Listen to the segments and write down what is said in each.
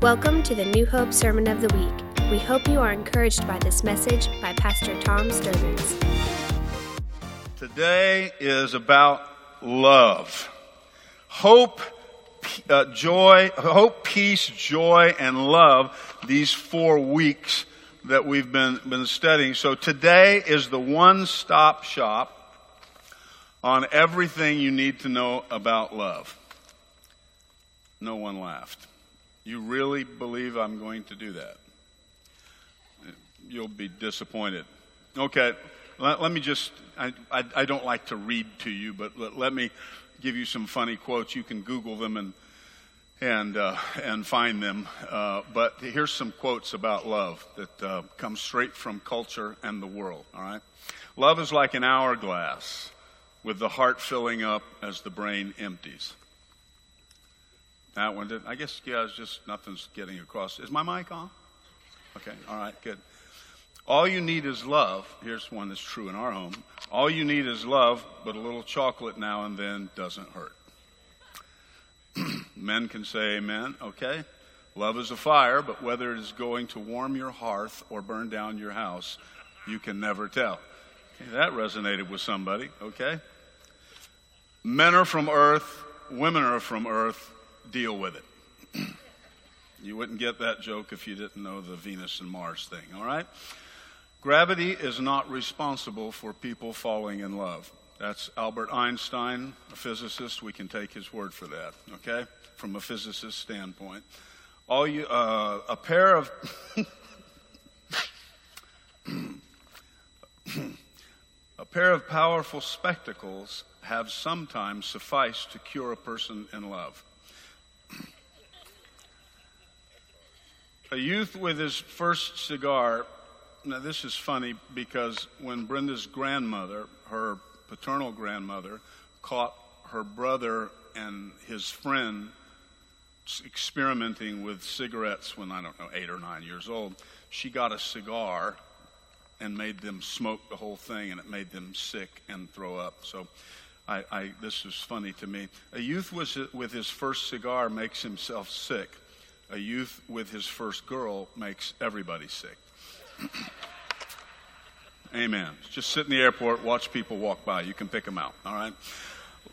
Welcome to the New Hope Sermon of the Week. We hope you are encouraged by this message by Pastor Tom Sturmans. Today is about love. Hope, peace, joy, and love, these 4 weeks that we've been studying. So today is the one-stop shop on everything you need to know about love. No one laughed. You really believe I'm going to do that? You'll be disappointed. Okay, let me just, I don't like to read to you, but let me give you some funny quotes. You can Google them and find them. But here's some quotes about love that come straight from culture and the world, all right? Love is like an hourglass with the heart filling up as the brain empties. That one did. I guess, yeah, it's just nothing's getting across. Is my mic on? Okay, all right, good. All you need is love. Here's one that's true in our home. All you need is love, but a little chocolate now and then doesn't hurt. Men can say amen, okay? Love is a fire, but whether it is going to warm your hearth or burn down your house, you can never tell. Okay, that resonated with somebody, okay? Men are from earth, women are from earth. Deal with it. You wouldn't get that joke if you didn't know the Venus and Mars thing, all right? Gravity is not responsible for people falling in love. That's Albert Einstein, a physicist. We can take his word for that, okay? From a physicist's standpoint. A pair of powerful spectacles have sometimes sufficed to cure a person in love. A youth with his first cigar. Now, this is funny because when Brenda's grandmother, her paternal grandmother, caught her brother and his friend experimenting with cigarettes when, 8 or 9 years old, she got a cigar and made them smoke the whole thing, and it made them sick and throw up. So this is funny to me. A youth with his first cigar makes himself sick. A youth with his first girl makes everybody sick. Amen. Just sit in the airport, watch people walk by. You can pick them out, all right?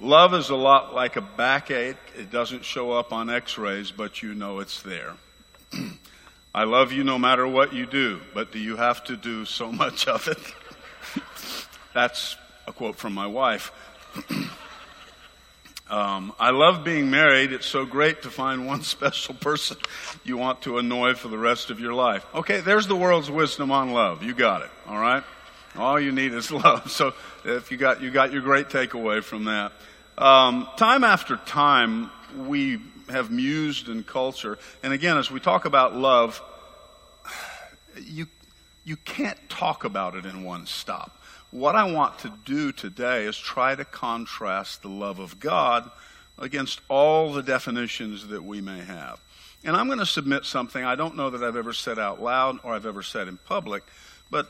Love is a lot like a backache. It doesn't show up on x-rays, but you know it's there. I love you no matter what you do, but do you have to do so much of it? That's a quote from my wife. I love being married. It's so great to find one special person you want to annoy for the rest of your life. Okay, there's the world's wisdom on love. You got it, all right? All you need is love. So if you got your great takeaway from that. Time after time, we have mused in culture. And again, as we talk about love, you can't talk about it in one stop. What I want to do today is try to contrast the love of God against all the definitions that we may have. And I'm going to submit something I don't know that I've ever said out loud or I've ever said in public, but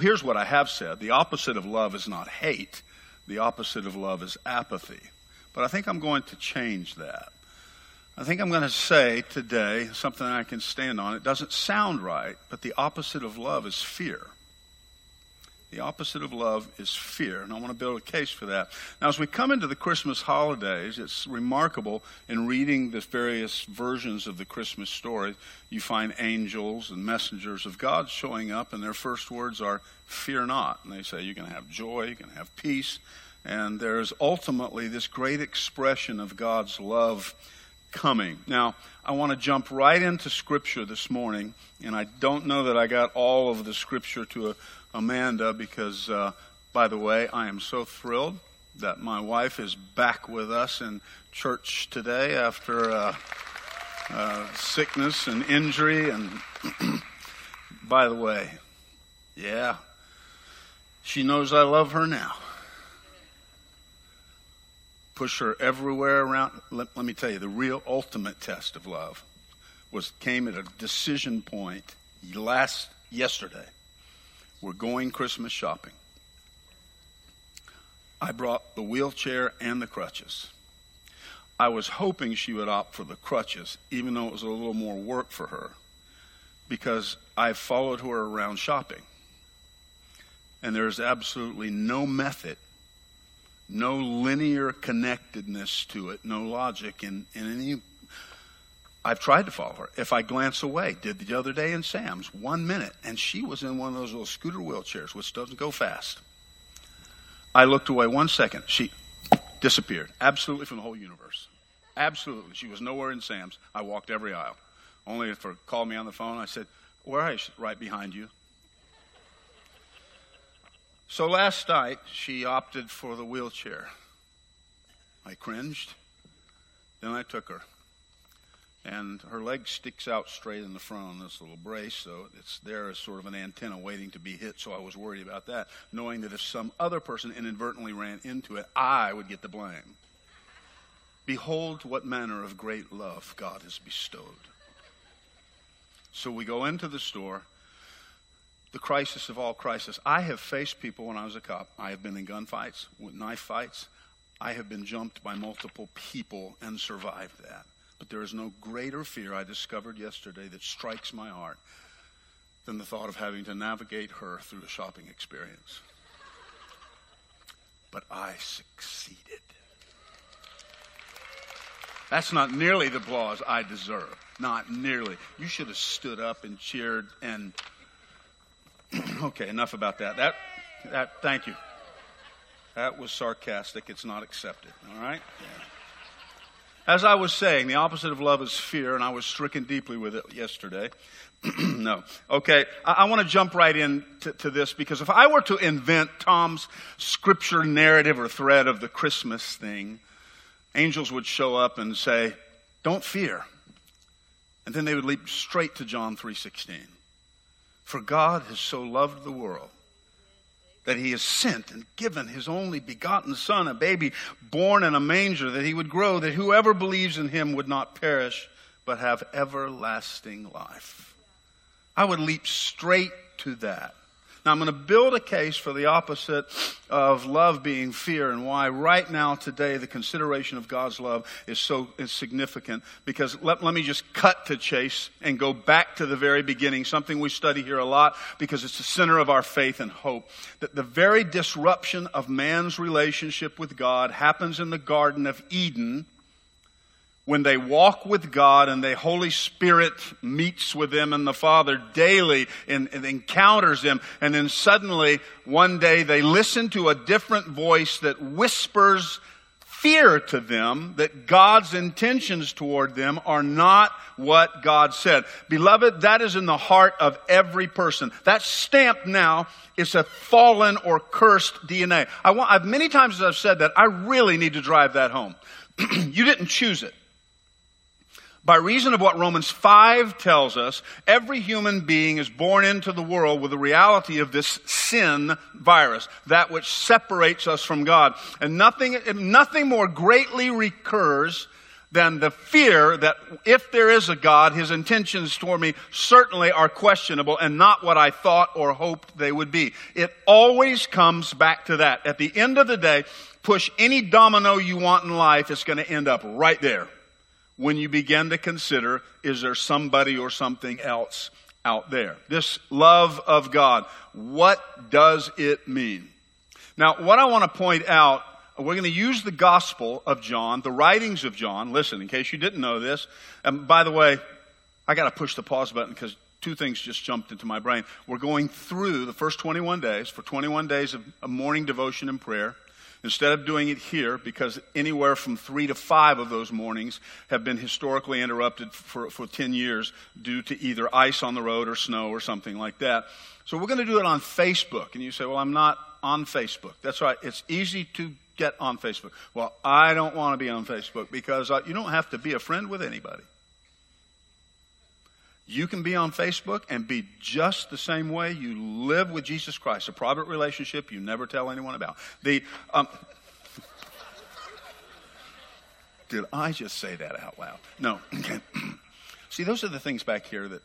here's what I have said. The opposite of love is not hate. The opposite of love is apathy. But I think I'm going to change that. I think I'm going to say today something I can stand on. It doesn't sound right, but the opposite of love is fear. The opposite of love is fear, and I want to build a case for that. Now, as we come into the Christmas holidays, it's remarkable in reading the various versions of the Christmas story, you find angels and messengers of God showing up, and their first words are, fear not. And they say, you're going to have joy, you're going to have peace. And there is ultimately this great expression of God's love coming. Now, I want to jump right into Scripture this morning, and I don't know that I got all of the Scripture to Amanda, because, by the way, I am so thrilled that my wife is back with us in church today after sickness and injury. And by the way, yeah, she knows I love her now. Push her everywhere around. Let me tell you, the real ultimate test of love came at a decision point yesterday. We're going Christmas shopping. I brought the wheelchair and the crutches. I was hoping she would opt for the crutches, even though it was a little more work for her, because I followed her around shopping. And there's absolutely no method, no linear connectedness to it, no logic in any. I've tried to follow her. If I glance away, did the other day in Sam's, 1 minute, and she was in one of those little scooter wheelchairs, which doesn't go fast. I looked away 1 second. She disappeared, absolutely from the whole universe. Absolutely. She was nowhere in Sam's. I walked every aisle. Only if her called me on the phone, I said, where are you? Right behind you. So last night, she opted for the wheelchair. I cringed. Then I took her. And her leg sticks out straight in the front on this little brace, so it's there as sort of an antenna waiting to be hit, so I was worried about that, knowing that if some other person inadvertently ran into it, I would get the blame. Behold what manner of great love God has bestowed. So we go into the store, the crisis of all crisis. I have faced people when I was a cop. I have been in gunfights, knife fights. I have been jumped by multiple people and survived that. But there is no greater fear I discovered yesterday that strikes my heart than the thought of having to navigate her through a shopping experience. But I succeeded. That's not nearly the applause I deserve. Not nearly. You should have stood up and cheered and... Okay, enough about that. Thank you. That was sarcastic. It's not accepted. All right? Yeah. As I was saying, the opposite of love is fear, and I was stricken deeply with it yesterday. No. Okay, I want to jump right in to this, because if I were to invent Tom's scripture narrative or thread of the Christmas thing, angels would show up and say, don't fear. And then they would leap straight to John 3:16. For God has so loved the world that he has sent and given his only begotten son, a baby born in a manger, that he would grow, that whoever believes in him would not perish, but have everlasting life. I would leap straight to that. Now, I'm going to build a case for the opposite of love being fear, and why right now, today, the consideration of God's love is so significant. Because let me just cut to chase and go back to the very beginning, something we study here a lot because it's the center of our faith and hope. That the very disruption of man's relationship with God happens in the Garden of Eden, when they walk with God and the Holy Spirit meets with them and the Father daily and encounters them. And then suddenly, one day, they listen to a different voice that whispers fear to them, that God's intentions toward them are not what God said. Beloved, that is in the heart of every person. That stamp now is a fallen or cursed DNA. Many times as I've said that, I really need to drive that home. You didn't choose it. By reason of what Romans 5 tells us, every human being is born into the world with the reality of this sin virus, that which separates us from God. And nothing more greatly recurs than the fear that if there is a God, his intentions toward me certainly are questionable and not what I thought or hoped they would be. It always comes back to that. At the end of the day, push any domino you want in life, it's going to end up right there. When you begin to consider, is there somebody or something else out there? This love of God, what does it mean? Now, what I want to point out, we're going to use the Gospel of John, the writings of John. Listen, in case you didn't know this, and by the way, I got to push the pause button because two things just jumped into my brain. We're going through the first 21 days, for 21 days of morning devotion and prayer. Instead of doing it here, because anywhere from 3 to 5 of those mornings have been historically interrupted for 10 years due to either ice on the road or snow or something like that. So we're going to do it on Facebook. And you say, well, I'm not on Facebook. That's right. It's easy to get on Facebook. Well, I don't want to be on Facebook because you don't have to be a friend with anybody. You can be on Facebook and be just the same way you live with Jesus Christ, a private relationship you never tell anyone about. Did I just say that out loud? No. See, those are the things back here that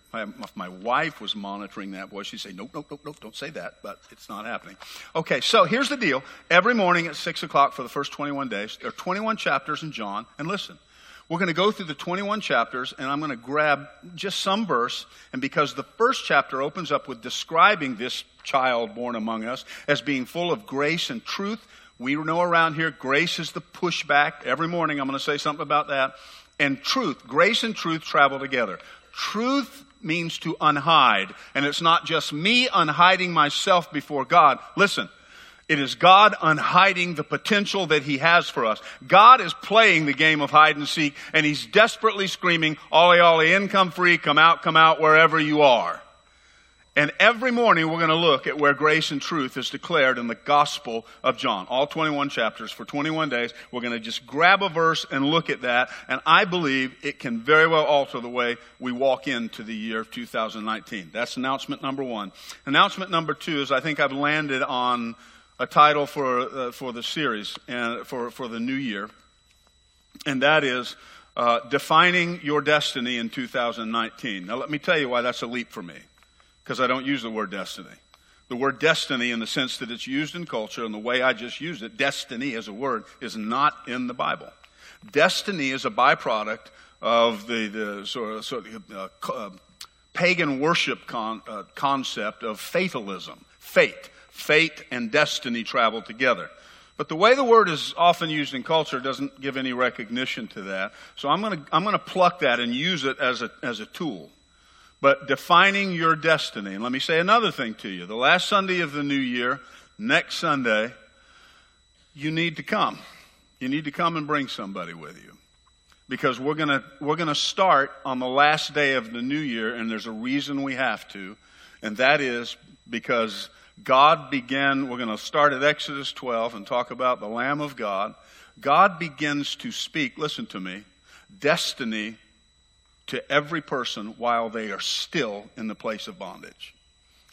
my wife was monitoring that voice. She'd say, nope, don't say that, but it's not happening. Okay, so here's the deal. Every morning at 6 o'clock for the first 21 days, there are 21 chapters in John, and listen, We're going to go through the 21 chapters, and I'm going to grab just some verse. And because the first chapter opens up with describing this child born among us as being full of grace and truth, we know around here grace is the pushback. Every morning I'm going to say something about that. And truth, grace and truth travel together. Truth means to unhide. And it's not just me unhiding myself before God. Listen. It is God unhiding the potential that he has for us. God is playing the game of hide and seek, and he's desperately screaming, "Ollie, ollie, in, come free, come out, wherever you are." And every morning we're going to look at where grace and truth is declared in the Gospel of John. All 21 chapters for 21 days. We're going to just grab a verse and look at that. And I believe it can very well alter the way we walk into the year of 2019. That's announcement number one. Announcement number two is I think I've landed on a title for the series and for the new year, and that is Defining Your Destiny in 2019. Now, let me tell you why that's a leap for me, because I don't use the word destiny. The word destiny, in the sense that it's used in culture and the way I just used it, destiny as a word, is not in the Bible. Destiny is a byproduct of the sort of pagan worship concept of fatalism, fate. Fate and destiny travel together. But the way the word is often used in culture doesn't give any recognition to that. So I'm going to pluck that and use it as a tool. But defining your destiny. And let me say another thing to you. The last Sunday of the new year, next Sunday, you need to come. You need to come and bring somebody with you. Because we're going to start on the last day of the new year, and there's a reason we have to, and that is because God began, we're going to start at Exodus 12 and talk about the Lamb of God. God begins to speak, listen to me, destiny to every person while they are still in the place of bondage.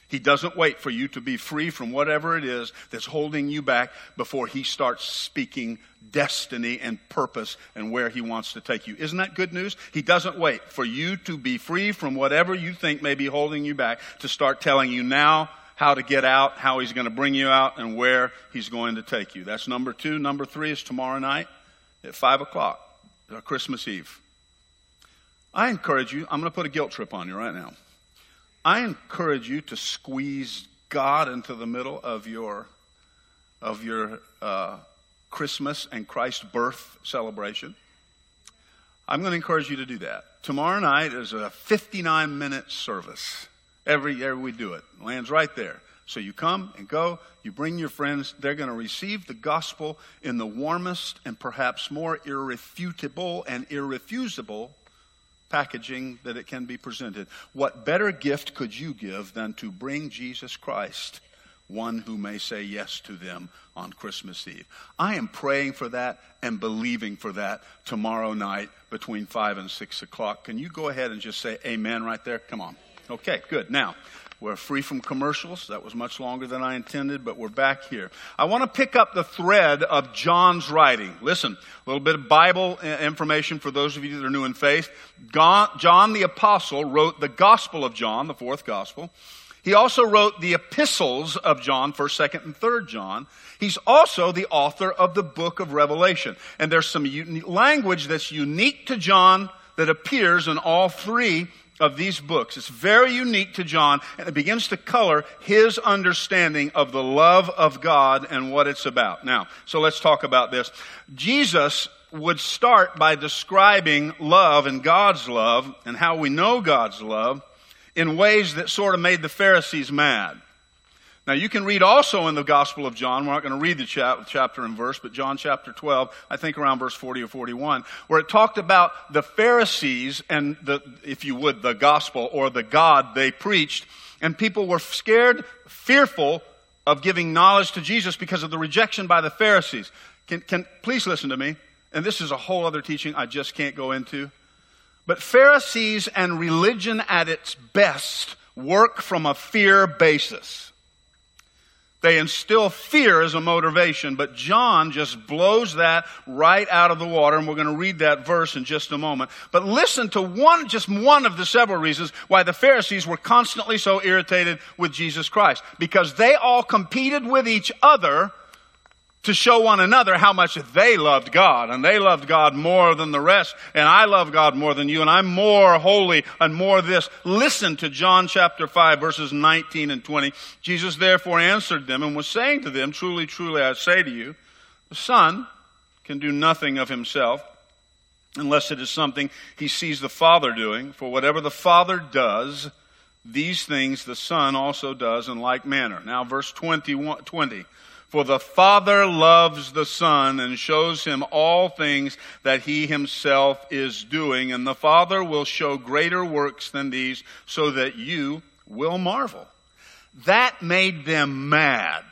He doesn't wait for you to be free from whatever it is that's holding you back before he starts speaking destiny and purpose and where he wants to take you. Isn't that good news? He doesn't wait for you to be free from whatever you think may be holding you back to start telling you now how to get out, how he's going to bring you out, and where he's going to take you. That's number two. Number three is tomorrow night at 5 o'clock, Christmas Eve. I encourage you, I'm going to put a guilt trip on you right now. I encourage you to squeeze God into the middle of your Christmas and Christ's birth celebration. I'm going to encourage you to do that. Tomorrow night is a 59-minute service. Every year we do it. It lands right there. So you come and go. You bring your friends. They're going to receive the gospel in the warmest and perhaps more irrefutable and irrefusable packaging that it can be presented. What better gift could you give than to bring Jesus Christ, one who may say yes to them on Christmas Eve? I am praying for that and believing for that tomorrow night between 5 and 6 o'clock. Can you go ahead and just say amen right there? Come on. Okay, good. Now, we're free from commercials. That was much longer than I intended, but we're back here. I want to pick up the thread of John's writing. Listen, a little bit of Bible information for those of you that are new in faith. John the Apostle wrote the Gospel of John, the fourth Gospel. He also wrote the epistles of John, 1st, 2nd, and 3rd John. He's also the author of the book of Revelation. And there's some language that's unique to John that appears in all three of these books. It's very unique to John, and it begins to color his understanding of the love of God and what it's about. Now, so let's talk about this. Jesus would start by describing love and God's love and how we know God's love in ways that sort of made the Pharisees mad. Now, you can read also in the Gospel of John, we're not going to read the chapter and verse, but John chapter 12, I think around verse 40 or 41, where it talked about the Pharisees and the gospel or the God they preached, and people were scared, fearful of giving knowledge to Jesus because of the rejection by the Pharisees. Can please listen to me, and this is a whole other teaching I just can't go into, but Pharisees and religion at its best work from a fear basis. They instill fear as a motivation, but John just blows that right out of the water, and we're going to read that verse in just a moment. But listen to one of the several reasons why the Pharisees were constantly so irritated with Jesus Christ, because they all competed with each other to show one another how much they loved God, and they loved God more than the rest, and I love God more than you, and I'm more holy and more this. Listen to John chapter 5, verses 19 and 20. Jesus therefore answered them and was saying to them, "Truly, truly, I say to you, the Son can do nothing of himself unless it is something he sees the Father doing. For whatever the Father does, these things the Son also does in like manner." Now, verse 20. "For the Father loves the Son and shows him all things that he himself is doing. And the Father will show greater works than these, so that you will marvel." That made them mad.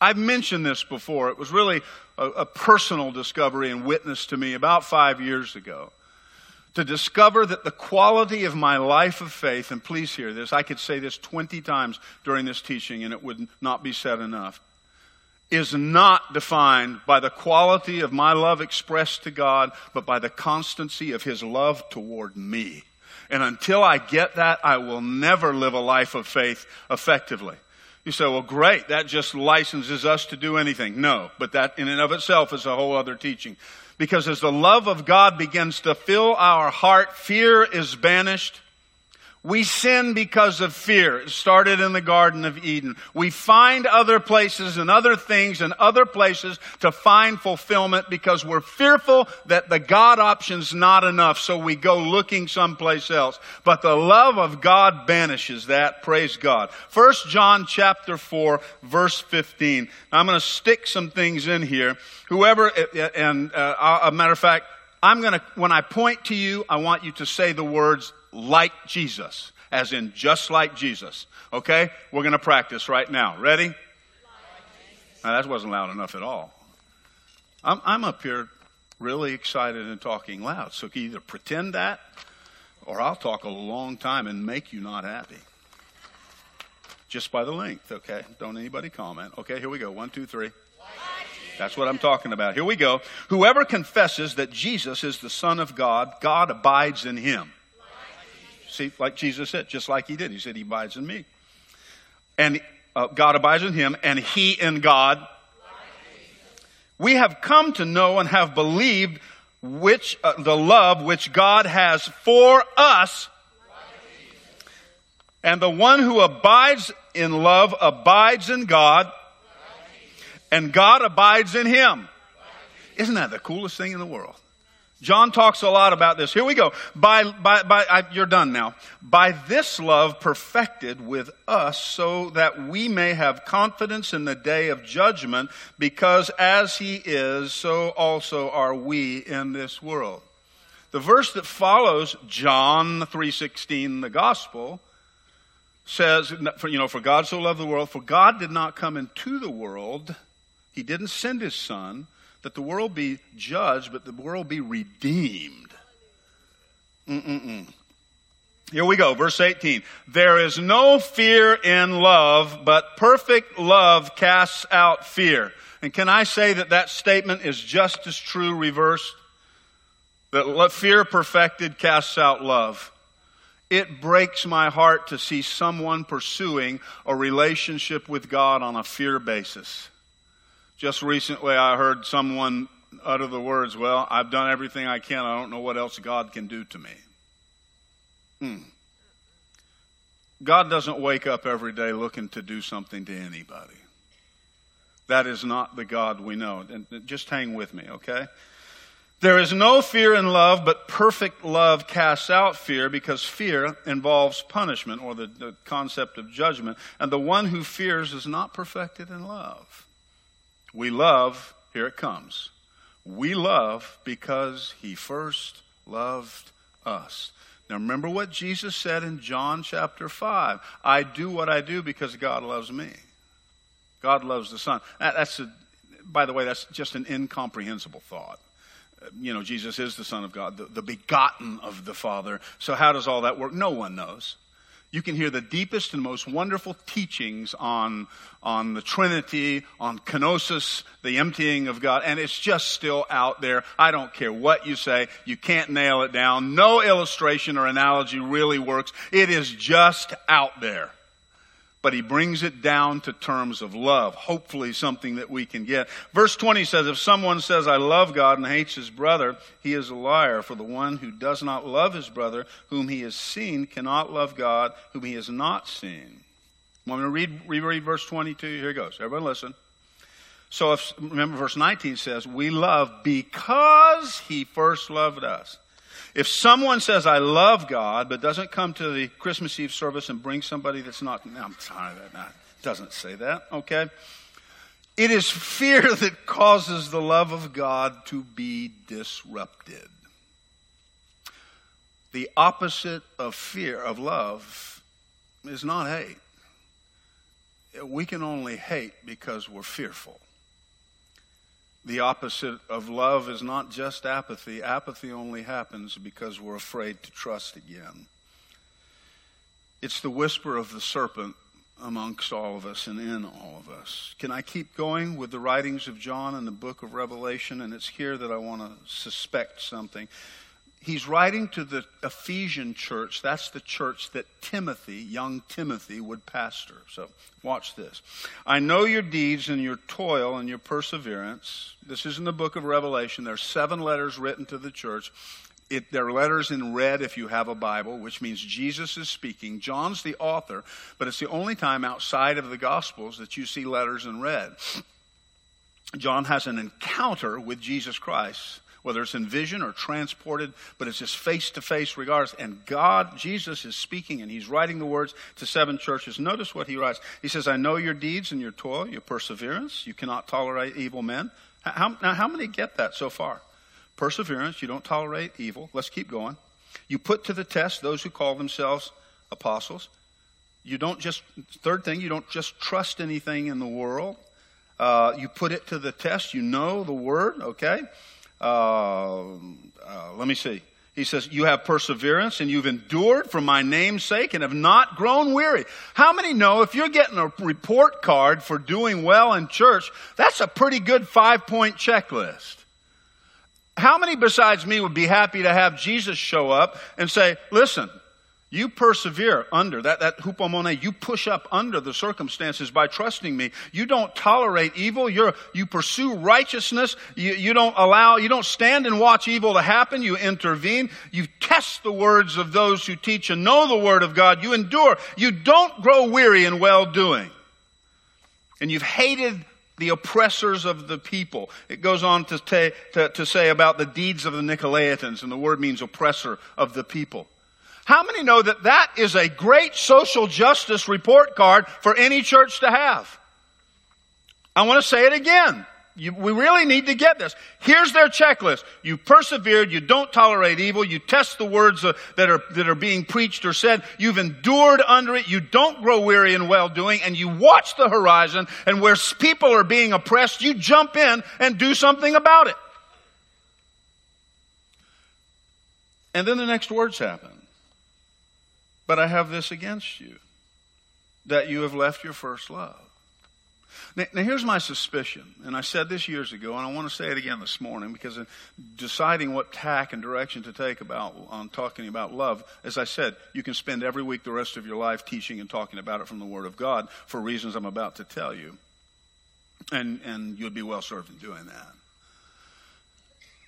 I've mentioned this before. It was really a personal discovery and witness to me about 5 years ago. To discover that the quality of my life of faith, and please hear this, I could say this 20 times during this teaching and it would not be said enough, is not defined by the quality of my love expressed to God, but by the constancy of his love toward me. And until I get that, I will never live a life of faith effectively. You say, "Well, great, that just licenses us to do anything." No, but that in and of itself is a whole other teaching. Because as the love of God begins to fill our heart, fear is banished. We sin because of fear. It started in the Garden of Eden. We find other places and other things and other places to find fulfillment because we're fearful that the God option's not enough, so we go looking someplace else. But the love of God banishes that, praise God. 1 John chapter 4, verse 15. Now, I'm going to stick some things in here. Whoever, a matter of fact, when I point to you, I want you to say the words, "like Jesus," as in just like Jesus. Okay? We're going to practice right now. Ready? Like Jesus. Now, that wasn't loud enough at all. I'm up here really excited and talking loud. So you either pretend that or I'll talk a long time and make you not happy. Just by the length, okay? Don't anybody comment. Okay, here we go. 1, 2, 3. That's what I'm talking about. Here we go. "Whoever confesses that Jesus is the Son of God, God abides in him." See, like Jesus said, just like he did. He said, "He abides in me." And God abides in him, and he in God. Like "we have come to know and have believed which the love which God has for us. Like and the one who abides in love abides in God, like and God abides in him." Like isn't that the coolest thing in the world? John talks a lot about this. Here we go. You're done now. "By this love perfected with us, so that we may have confidence in the day of judgment, because as he is, so also are we in this world." The verse that follows John 3:16, the gospel, says, "For God so loved the world, for God did not come into the world, he didn't send his son, that the world be judged, but the world be redeemed." Here we go, verse 18. "There is no fear in love, but perfect love casts out fear." And can I say that statement is just as true reversed? That fear perfected casts out love. It breaks my heart to see someone pursuing a relationship with God on a fear basis. Just recently I heard someone utter the words, "Well, I've done everything I can. I don't know what else God can do to me." God doesn't wake up every day looking to do something to anybody. That is not the God we know. And just hang with me, okay? "There is no fear in love, but perfect love casts out fear, because fear involves punishment, or the concept of judgment. And the one who fears is not perfected in love. We love," here it comes, "we love because he first loved us." Now remember what Jesus said in John chapter 5. "I do what I do because God loves me." God loves the Son. By the way, that's just an incomprehensible thought. Jesus is the Son of God, the begotten of the Father. So how does all that work? No one knows. You can hear the deepest and most wonderful teachings on the Trinity, on kenosis, the emptying of God, and it's just still out there. I don't care what you say. You can't nail it down. No illustration or analogy really works. It is just out there. but he brings it down to terms of love. Hopefully something that we can get. Verse 20 says, if someone says, I love God and hates his brother, he is a liar. For the one who does not love his brother, whom he has seen, cannot love God, whom he has not seen. I'm going to reread verse 22. Here it goes. Everyone listen. So if, remember verse 19 says, we love because he first loved us. If someone says, I love God, but doesn't come to the Christmas Eve service and bring somebody that's not, no, I'm sorry, that doesn't say that, okay? It is fear that causes the love of God to be disrupted. The opposite of fear, of love, is not hate. We can only hate because we're fearful. The opposite of love is not just apathy. Apathy only happens because we're afraid to trust again. It's the whisper of the serpent amongst all of us and in all of us. Can I keep going with the writings of John and the book of Revelation? And it's here that I want to suspect something. He's writing to the Ephesian church. That's the church that Timothy, young Timothy, would pastor. So watch this. I know your deeds and your toil and your perseverance. This is in the book of Revelation. There are 7 letters written to the church. There are letters in red if you have a Bible, which means Jesus is speaking. John's the author, but it's the only time outside of the Gospels that you see letters in red. John has an encounter with Jesus Christ, whether it's in vision or transported, but it's just face-to-face regardless. And God, Jesus, is speaking, and he's writing the words to 7 churches. Notice what he writes. He says, I know your deeds and your toil, your perseverance. You cannot tolerate evil men. How many get that so far? Perseverance, you don't tolerate evil. Let's keep going. You put to the test those who call themselves apostles. You don't just, third thing, you don't just trust anything in the world. You put it to the test. You know the word, okay? Let me see. He says, you have perseverance and you've endured for my name's sake and have not grown weary. How many know if you're getting a report card for doing well in church, that's a pretty good 5-point checklist. How many besides me would be happy to have Jesus show up and say, listen, you persevere under that hupomone, you push up under the circumstances by trusting me. You don't tolerate evil. You pursue righteousness. You don't stand and watch evil to happen. You intervene. You test the words of those who teach and know the word of God. You endure. You don't grow weary in well-doing. And you've hated the oppressors of the people. It goes on to say about the deeds of the Nicolaitans, and the word means oppressor of the people. How many know that is a great social justice report card for any church to have? I want to say it again. We really need to get this. Here's their checklist. You persevered. You don't tolerate evil. You test the words that are being preached or said. You've endured under it. You don't grow weary in well-doing. And you watch the horizon. And where people are being oppressed, you jump in and do something about it. And then the next words happen. But I have this against you, that you have left your first love. Now here's my suspicion, and I said this years ago, and I want to say it again this morning, because in deciding what tack and direction to take about on talking about love, as I said, you can spend every week the rest of your life teaching and talking about it from the Word of God for reasons I'm about to tell you, and you'd be well served in doing that.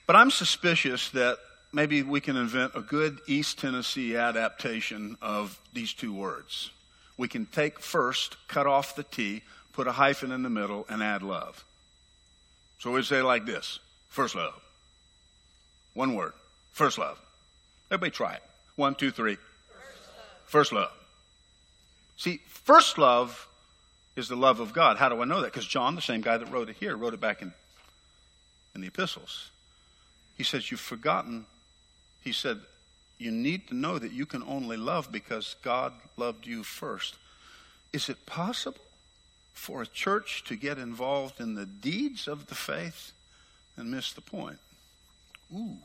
But I'm suspicious that maybe we can invent a good East Tennessee adaptation of these two words. We can take first, cut off the T, put a hyphen in the middle, and add love. So we say it like this: first love. One word, first love. Everybody try it. 1, 2, 3. First love. First love. See, first love is the love of God. How do I know that? Because John, the same guy that wrote it here, wrote it back in the epistles. He says, you've forgotten. He said, you need to know that you can only love because God loved you first. Is it possible for a church to get involved in the deeds of the faith and miss the point? Ooh.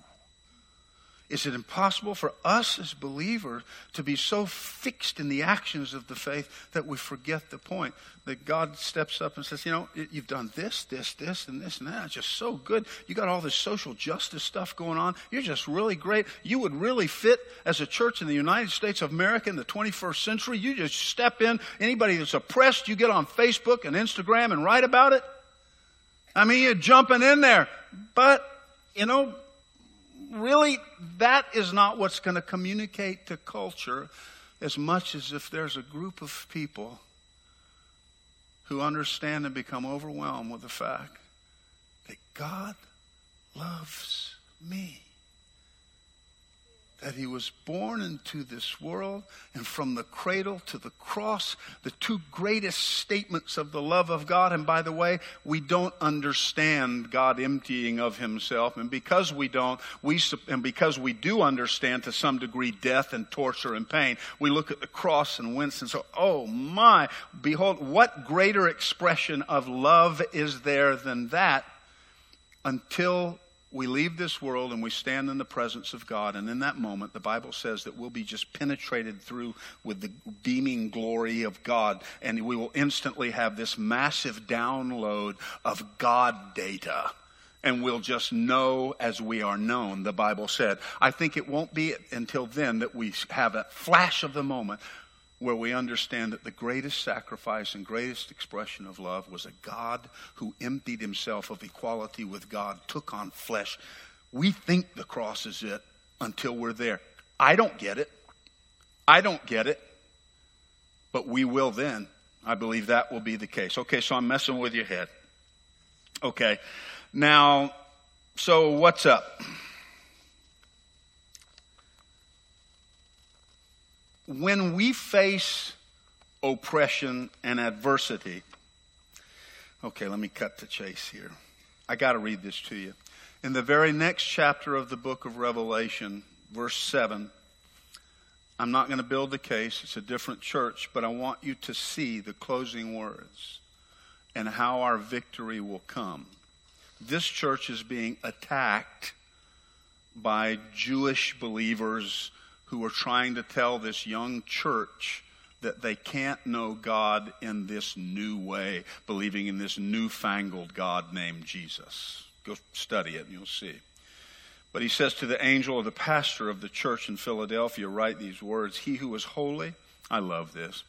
is it impossible for us as believers to be so fixed in the actions of the faith that we forget the point that God steps up and says, you know, you've done this, this, this, and this, and that. It's just so good. You got all this social justice stuff going on. You're just really great. You would really fit as a church in the United States of America in the 21st century. You just step in. Anybody that's oppressed, you get on Facebook and Instagram and write about it. I mean, you're jumping in there. But, you know, really, that is not what's going to communicate to culture as much as if there's a group of people who understand and become overwhelmed with the fact that God loves me, that he was born into this world, and from the cradle to the cross, the two greatest statements of the love of God. And by the way, we don't understand God emptying of himself. And because we don't, because we do understand to some degree death and torture and pain, we look at the cross and wince and say, oh my, behold, what greater expression of love is there than that, until we leave this world and we stand in the presence of God. And in that moment, the Bible says that we'll be just penetrated through with the beaming glory of God. And we will instantly have this massive download of God data. And we'll just know as we are known, the Bible said. I think it won't be until then that we have a flash of the moment where we understand that the greatest sacrifice and greatest expression of love was a God who emptied himself of equality with God, took on flesh. We think the cross is it until we're there. I don't get it. But we will then. I believe that will be the case. Okay, so I'm messing with your head. Okay, now, so what's up? When we face oppression and adversity, okay, let me cut to chase here. I got to read this to you. In the very next chapter of the book of Revelation, verse 7, I'm not going to build the case. It's a different church, but I want you to see the closing words and how our victory will come. This church is being attacked by Jewish believers who are trying to tell this young church that they can't know God in this new way, believing in this newfangled God named Jesus. Go study it and you'll see. But he says to the angel or the pastor of the church in Philadelphia, write these words, he who is holy, I love this,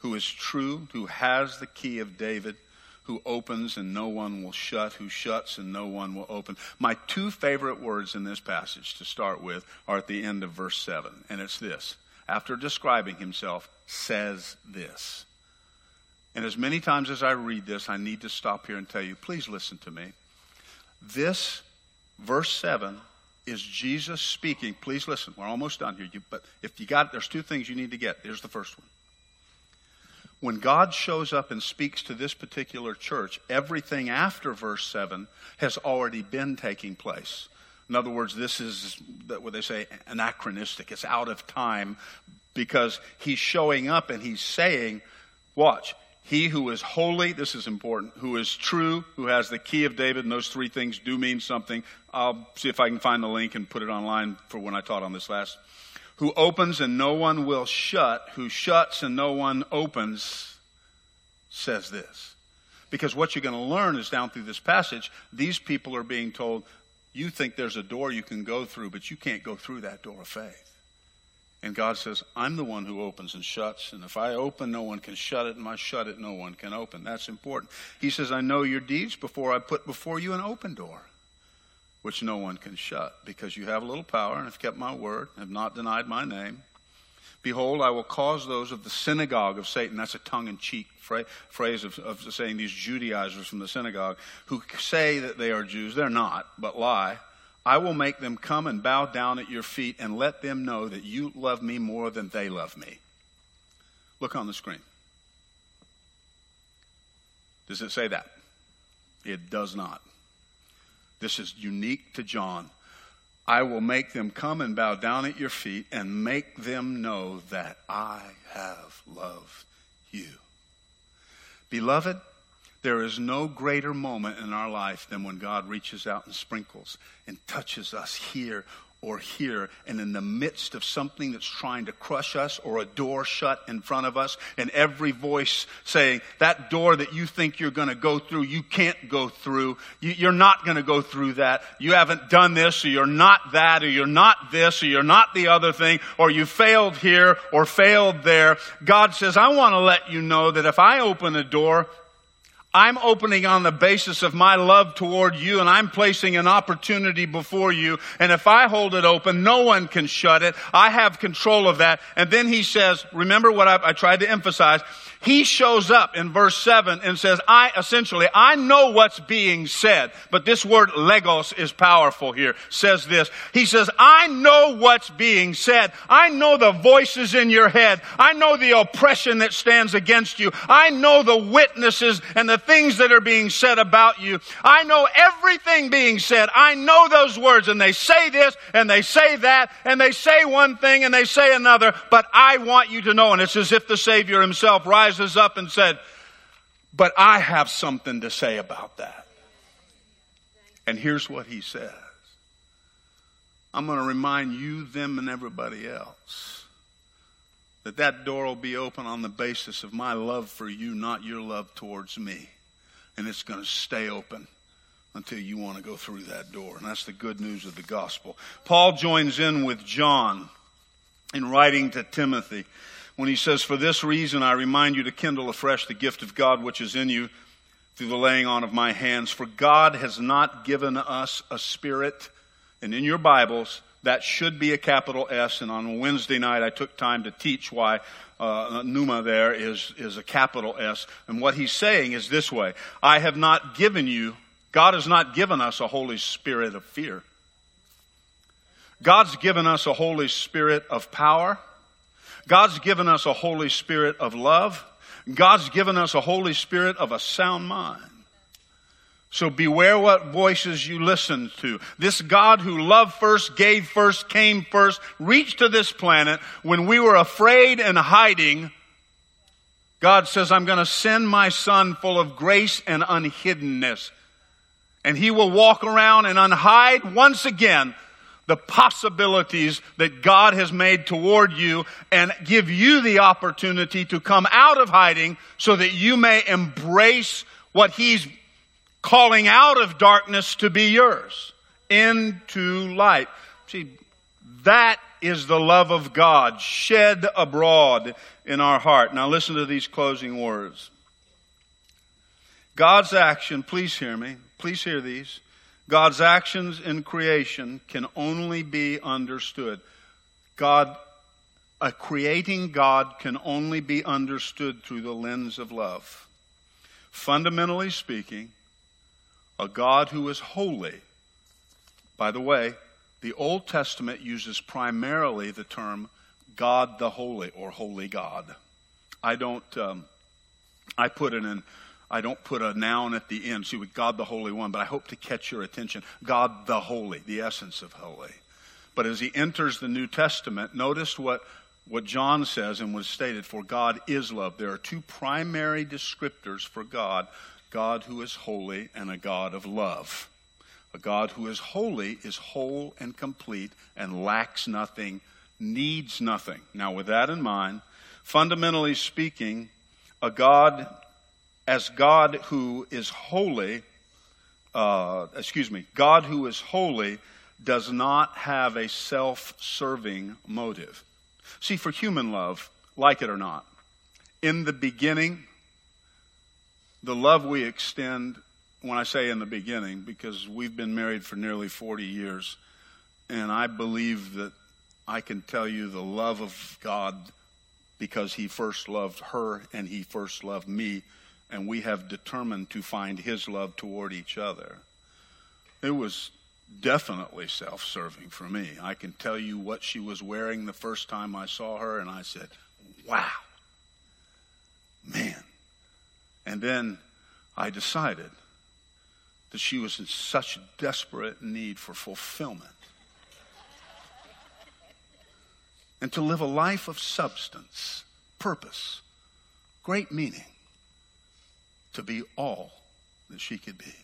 who is true, who has the key of David, who opens and no one will shut, who shuts and no one will open. My two favorite words in this passage to start with are at the end of verse 7, and it's this. After describing himself, says this. And as many times as I read this, I need to stop here and tell you, please listen to me. This, verse 7, is Jesus speaking. Please listen, we're almost done here. But if you got it, there's two things you need to get. Here's the first one. When God shows up and speaks to this particular church, everything after verse 7 has already been taking place. In other words, this is what they say anachronistic. It's out of time because he's showing up and he's saying, watch, he who is holy, this is important, who is true, who has the key of David, and those three things do mean something. I'll see if I can find the link and put it online for when I taught on this last. Who opens and no one will shut, who shuts and no one opens, says this. Because what you're going to learn is down through this passage, these people are being told, you think there's a door you can go through, but you can't go through that door of faith. And God says, I'm the one who opens and shuts, and if I open, no one can shut it, and if I shut it, no one can open. That's important. He says, I know your deeds before I put before you an open door, which no one can shut, because you have a little power and have kept my word and have not denied my name. Behold, I will cause those of the synagogue of Satan, that's a tongue-in-cheek phrase of saying these Judaizers from the synagogue, who say that they are Jews, they're not, but lie. I will make them come and bow down at your feet and let them know that you love me more than they love me. Look on the screen. Does it say that? It does not. This is unique to John. I will make them come and bow down at your feet and make them know that I have loved you. Beloved, there is no greater moment in our life than when God reaches out and sprinkles and touches us here or here, and in the midst of something that's trying to crush us or a door shut in front of us, and every voice saying, that door that you think you're going to go through, you can't go through. You're not going to go through that. You haven't done this, or you're not that, or you're not this, or you're not the other thing, or you failed here or failed there. God says, I want to let you know that if I open a door, I'm opening on the basis of my love toward you, and I'm placing an opportunity before you. And if I hold it open, no one can shut it. I have control of that. And then he says, remember what I tried to emphasize. He shows up in verse 7 and says, I know what's being said. But this word logos is powerful here. Says this. He says, I know what's being said. I know the voices in your head. I know the oppression that stands against you. I know the witnesses and the things that are being said about you. I know everything being said. I know those words, and they say this and they say that and they say one thing and they say another, but I want you to know. And it's as if the Savior himself rises up and said, but I have something to say about that. And here's what he says. I'm going to remind you, them, and everybody else that door will be open on the basis of my love for you, not your love towards me. And it's going to stay open until you want to go through that door. And that's the good news of the gospel. Paul joins in with John in writing to Timothy when he says, for this reason I remind you to kindle afresh the gift of God which is in you through the laying on of my hands. For God has not given us a spirit, and in your Bibles, that should be a capital S, and on Wednesday night I took time to teach why pneuma there is a capital S. And what he's saying is this way. God has not given us a Holy Spirit of fear. God's given us a Holy Spirit of power. God's given us a Holy Spirit of love. God's given us a Holy Spirit of a sound mind. So beware what voices you listen to. This God who loved first, gave first, came first, reached to this planet when we were afraid and hiding. God says, I'm going to send my son full of grace and unhiddenness. And he will walk around and unhide once again the possibilities that God has made toward you and give you the opportunity to come out of hiding so that you may embrace what he's calling out of darkness to be yours, into light. See, that is the love of God shed abroad in our heart. Now listen to these closing words. God's action, please hear me, please hear these. God's actions in creation can only be understood. A creating God can only be understood through the lens of love. Fundamentally speaking, a God who is holy. By the way, the Old Testament uses primarily the term God the Holy or Holy God. I don't put a noun at the end. See, with God the Holy One, but I hope to catch your attention. God the Holy, the essence of holy. But as he enters the New Testament, notice what John says and was stated, for God is love. There are two primary descriptors for God. God who is holy and a God of love. A God who is holy is whole and complete and lacks nothing, needs nothing. Now, with that in mind, fundamentally speaking, God who is holy does not have a self-serving motive. See, for human love, like it or not, in the beginning, the love we extend, when I say in the beginning, because we've been married for nearly 40 years, and I believe that I can tell you the love of God because he first loved her and he first loved me, and we have determined to find his love toward each other. It was definitely self-serving for me. I can tell you what she was wearing the first time I saw her, and I said, wow, man. And then I decided that she was in such desperate need for fulfillment and to live a life of substance, purpose, great meaning, to be all that she could be.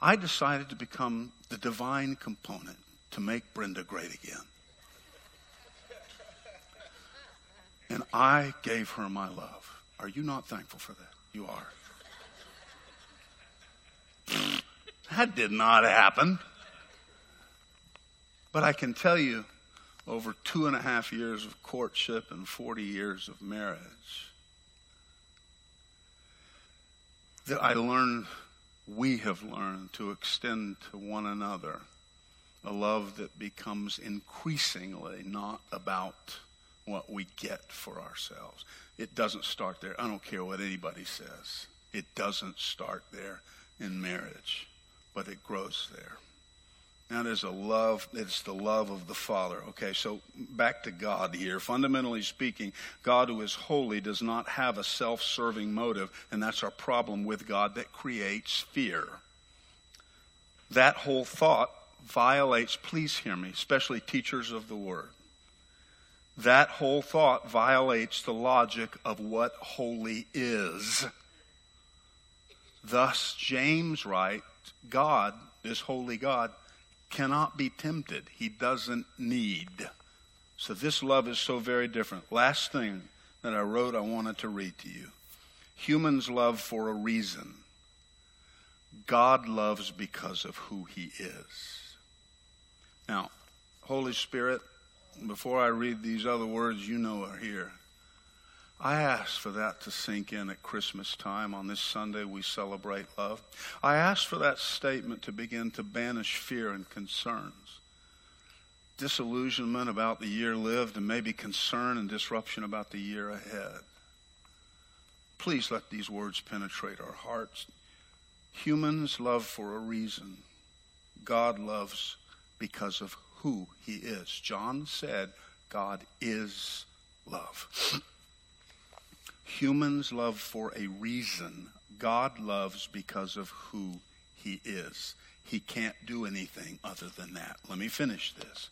I decided to become the divine component to make Brenda great again. And I gave her my love. Are you not thankful for that? You are. That did not happen. But I can tell you, over 2.5 years of courtship and 40 years of marriage, that we have learned to extend to one another a love that becomes increasingly not about what we get for ourselves. It doesn't start there. I don't care what anybody says. It doesn't start there in marriage, but it grows there. Now there's a love, it's the love of the Father. Okay, so back to God here. Fundamentally speaking, God who is holy does not have a self-serving motive, and that's our problem with God that creates fear. That whole thought violates, please hear me, especially teachers of the Word. That whole thought violates the logic of what holy is. Thus, James writes, God, this holy God, cannot be tempted. He doesn't need. So this love is so very different. Last thing that I wrote, I wanted to read to you. Humans love for a reason. God loves because of who he is. Now, Holy Spirit, before I read these other words you know are here, I ask for that to sink in at Christmas time. On this Sunday, we celebrate love. I ask for that statement to begin to banish fear and concerns. Disillusionment about the year lived, and maybe concern and disruption about the year ahead. Please let these words penetrate our hearts. Humans love for a reason. God loves because of who he is. John said, God is love. Humans love for a reason. God loves because of who he is. He can't do anything other than that. Let me finish this.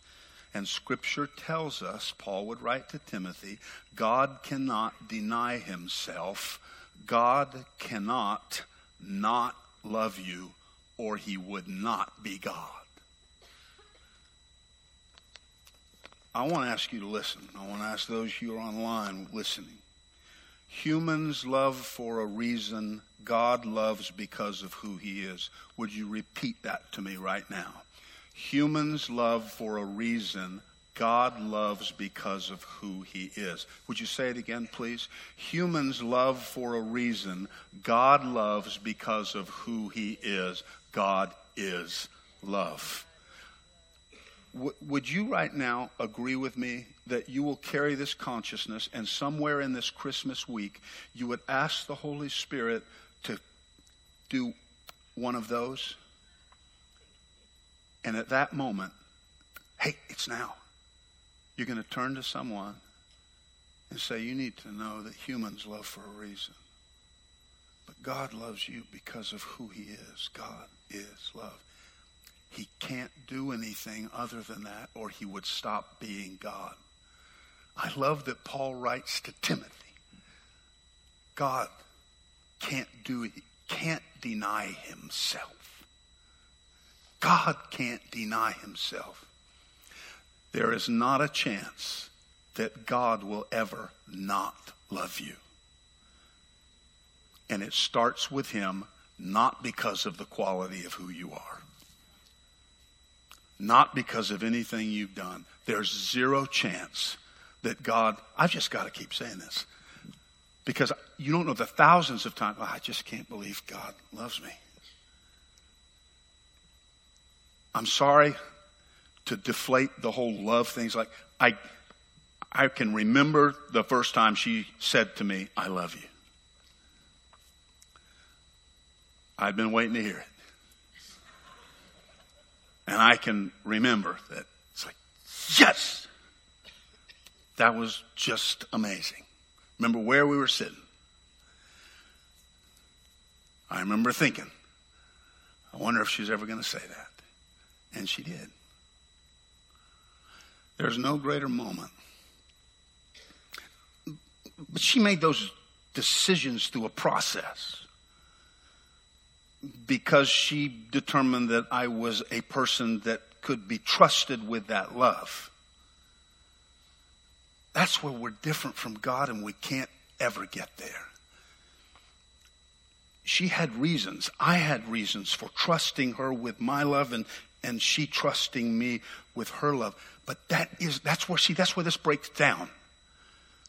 And Scripture tells us, Paul would write to Timothy, God cannot deny himself. God cannot not love you, or he would not be God. I want to ask you to listen. I want to ask those who are online listening. Humans love for a reason. God loves because of who he is. Would you repeat that to me right now? Humans love for a reason. God loves because of who he is. Would you say it again, please? Humans love for a reason. God loves because of who he is. God is love. Would you right now agree with me that you will carry this consciousness, and somewhere in this Christmas week you would ask the Holy Spirit to do one of those? And at that moment, hey, it's now. You're going to turn to someone and say, you need to know that humans love for a reason. But God loves you because of who he is. God is love. He can't do anything other than that, or he would stop being God. I love that Paul writes to Timothy. God can't deny himself. God can't deny himself. There is not a chance that God will ever not love you. And it starts with him, not because of the quality of who you are. Not because of anything you've done. There's zero chance that God, I've just got to keep saying this, because you don't know the thousands of times, I just can't believe God loves me. I'm sorry to deflate the whole love things. Like I can remember the first time she said to me, I love you. I'd been waiting to hear it. And I can remember that it's like, yes, that was just amazing. Remember where we were sitting. I remember thinking, I wonder if she's ever going to say that. And she did. There's no greater moment. But she made those decisions through a process, because she determined that I was a person that could be trusted with that love. That's where we're different from God, and we can't ever get there. She had reasons. I had reasons for trusting her with my love and she trusting me with her love. But that's where this breaks down.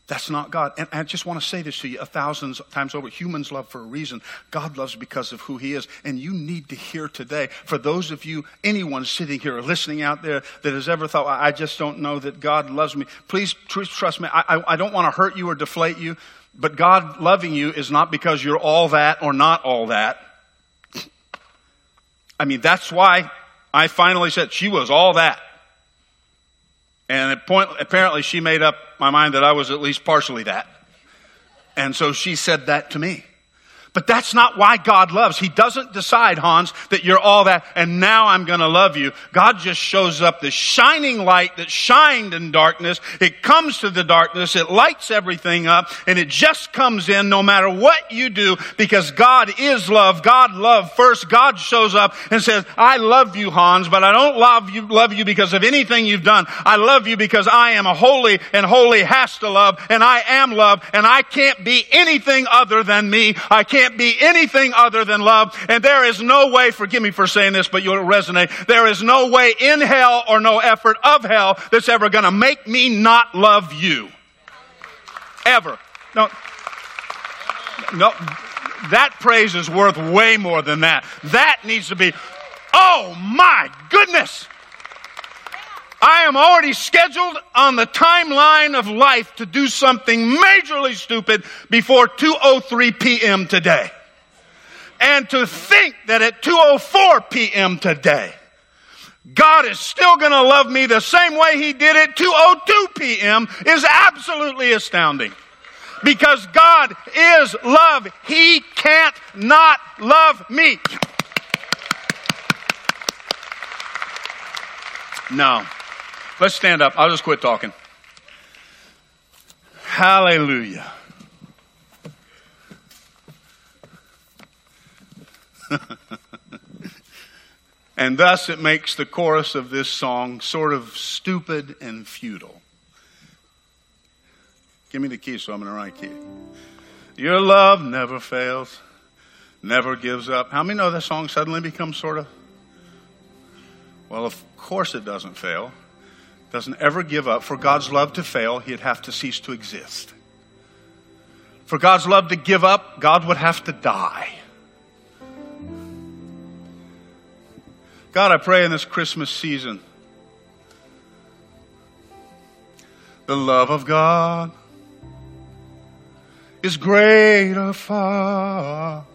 That's not God. And I just want to say this to you 1,000 times over. Humans love for a reason. God loves because of who he is. And you need to hear today, for those of you, anyone sitting here or listening out there that has ever thought, I just don't know that God loves me. Please trust me. I don't want to hurt you or deflate you, but God loving you is not because you're all that or not all that. I mean, that's why I finally said she was all that. And apparently she made up my mind that I was at least partially that. And so she said that to me. But that's not why God loves. He doesn't decide, Hans, that you're all that and now I'm going to love you. God just shows up, the shining light that shined in darkness. It comes to the darkness. It lights everything up, and it just comes in no matter what you do, because God is love. God loved first. God shows up and says, I love you, Hans, but I don't love you because of anything you've done. I love you because I am a holy, and holy has to love, and I am love, and I can't be anything other than me. I can't be anything other than love, and there is no way, forgive me for saying this, but you'll resonate, there is no way in hell or no effort of hell that's ever going to make me not love you. Ever. No, that praise is worth way more than that. That needs to be, oh my goodness! I am already scheduled on the timeline of life to do something majorly stupid before 2:03 p.m. today. And to think that at 2:04 p.m. today, God is still going to love me the same way he did at 2:02 p.m. is absolutely astounding. Because God is love. He can't not love me. No. Let's stand up. I'll just quit talking. Hallelujah. And thus it makes the chorus of this song sort of stupid and futile. Give me the key so I'm in the right key. Your love never fails, never gives up. How many know that song suddenly becomes sort of? Well, of course it doesn't fail. Doesn't ever give up. For God's love to fail, he'd have to cease to exist. For God's love to give up, God would have to die. God, I pray in this Christmas season, the love of God is greater far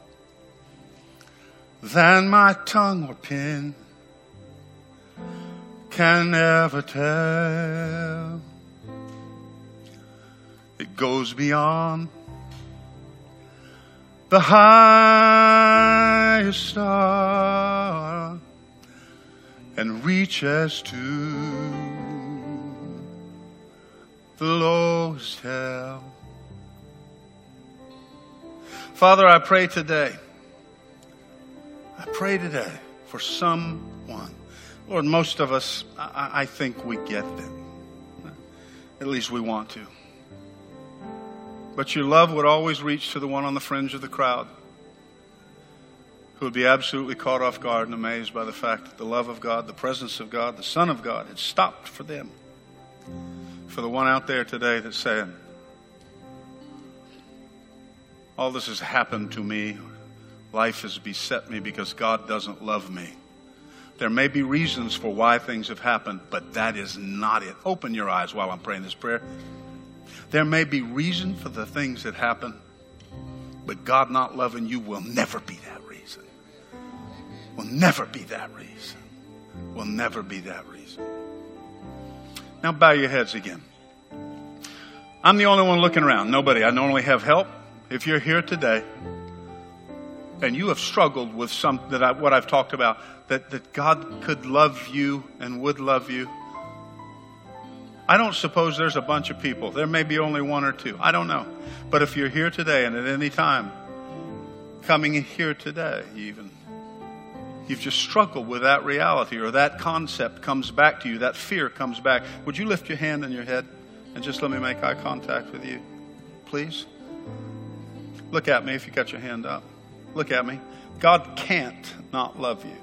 than my tongue or pen can never tell. It goes beyond the highest star and reaches to the lowest hell. Father, I pray today. I pray today for someone. Lord, most of us, I think we get it. At least we want to. But your love would always reach to the one on the fringe of the crowd who would be absolutely caught off guard and amazed by the fact that the love of God, the presence of God, the Son of God had stopped for them. For the one out there today that's saying, all this has happened to me. Life has beset me because God doesn't love me. There may be reasons for why things have happened, but that is not it. Open your eyes while I'm praying this prayer. There may be reason for the things that happen, but God not loving you will never be that reason. Will never be that reason. Will never be that reason. Now bow your heads again. I'm the only one looking around. Nobody. I normally have help. If you're here today, and you have struggled with some what I've talked about, that God could love you and would love you. I don't suppose there's a bunch of people. There may be only one or two. I don't know. But if you're here today, and at any time, coming here today even, you've just struggled with that reality, or that concept comes back to you, that fear comes back, would you lift your hand and your head and just let me make eye contact with you, please? Look at me if you got your hand up. Look at me. God can't not love you.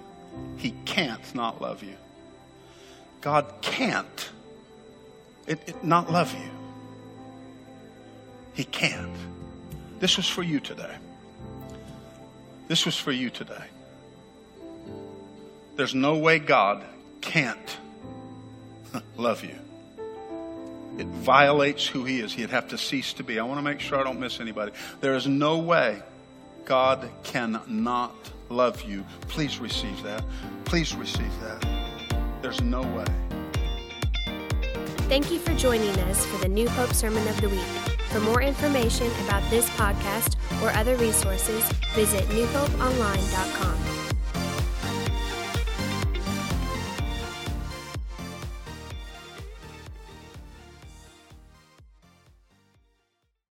He can't not love you. God can't not love you. He can't. This was for you today. This was for you today. There's no way God can't love you. It violates who He is. He'd have to cease to be. I want to make sure I don't miss anybody. There is no way God cannot love you. Please receive that. Please receive that. There's no way. Thank you for joining us for the New Hope Sermon of the Week. For more information about this podcast or other resources, visit newhopeonline.com.